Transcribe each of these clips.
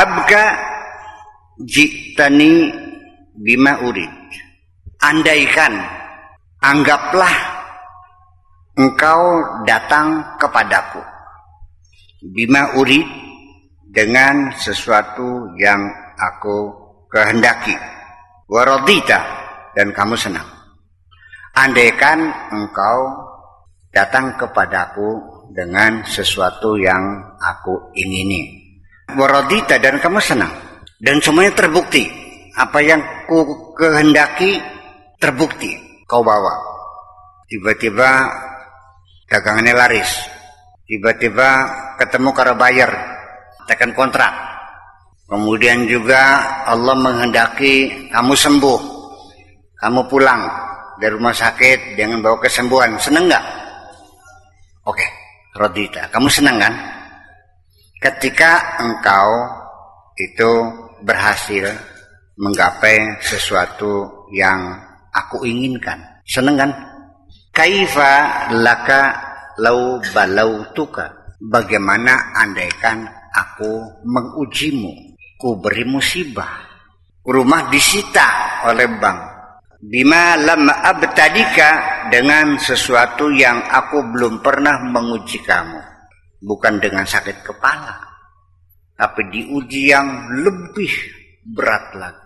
habka jitani bima urid. Andaikan, anggaplah engkau datang kepadaku bima urid, dengan sesuatu yang aku kehendaki, waradita, dan kamu senang. Andaikan engkau datang kepadaku dengan sesuatu yang aku ingini, waradita, dan kamu senang, dan semuanya terbukti. Apa yang ku kehendaki terbukti kau bawa. Tiba-tiba dagangannya laris, tiba-tiba ketemu karo buyer, tekan kontrak. Kemudian juga Allah menghendaki kamu sembuh, kamu pulang dari rumah sakit dengan bawa kesembuhan. Seneng gak? Oke, radita, kamu senang kan? Ketika engkau itu berhasil menggapai sesuatu yang aku inginkan, senang kan? Kaifa laka lau balautuka, bagaimana andaikan aku mengujimu, ku beri musibah, rumah disita oleh bank, bima lam abtadika, dengan sesuatu yang aku belum pernah menguji kamu. Bukan dengan sakit kepala, tapi diuji yang lebih berat lagi,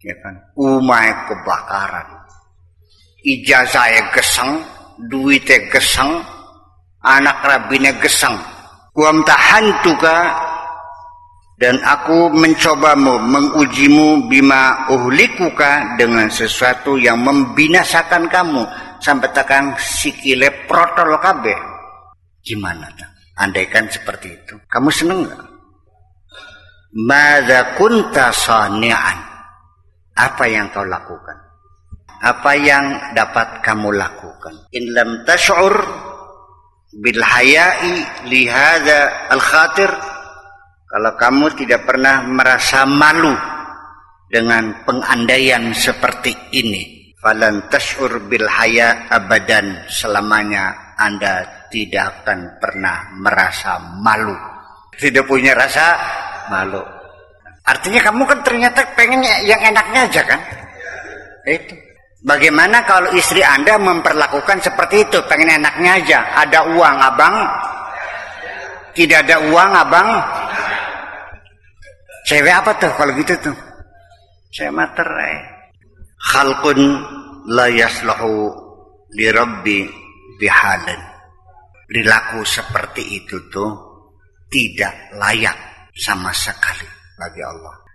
ya kan? Umai kebakaran, ijazahnya geseng, duitnya geseng, anak rabinya geseng. Kuam tahantuka, dan aku mencobamu, mengujimu, bima uhlikuka, dengan sesuatu yang membinasakan kamu, sampai tekan sikile protol kabeh. Gimana tak? Andaikan seperti itu, kamu seneng gak? Madza kunta sani'an, apa yang kau lakukan, apa yang dapat kamu lakukan? In lam tash'ur bil haya'i li hadza al khatir, kalau kamu tidak pernah merasa malu dengan pengandaian seperti ini, falan tashur bil haya abadan, selamanya Anda tidak akan pernah merasa malu, tidak punya rasa malu. Artinya kamu kan ternyata pengen yang enaknya aja kan? Itu. Bagaimana kalau istri Anda memperlakukan seperti itu, pengen enaknya aja? Ada uang abang? Tidak ada uang abang? Cewek apa tuh kalau gitu tuh? Saya materai. Khalqun la yaslahu li rabbi bihalan. Perilaku seperti itu tuh tidak layak sama sekali bagi Allah.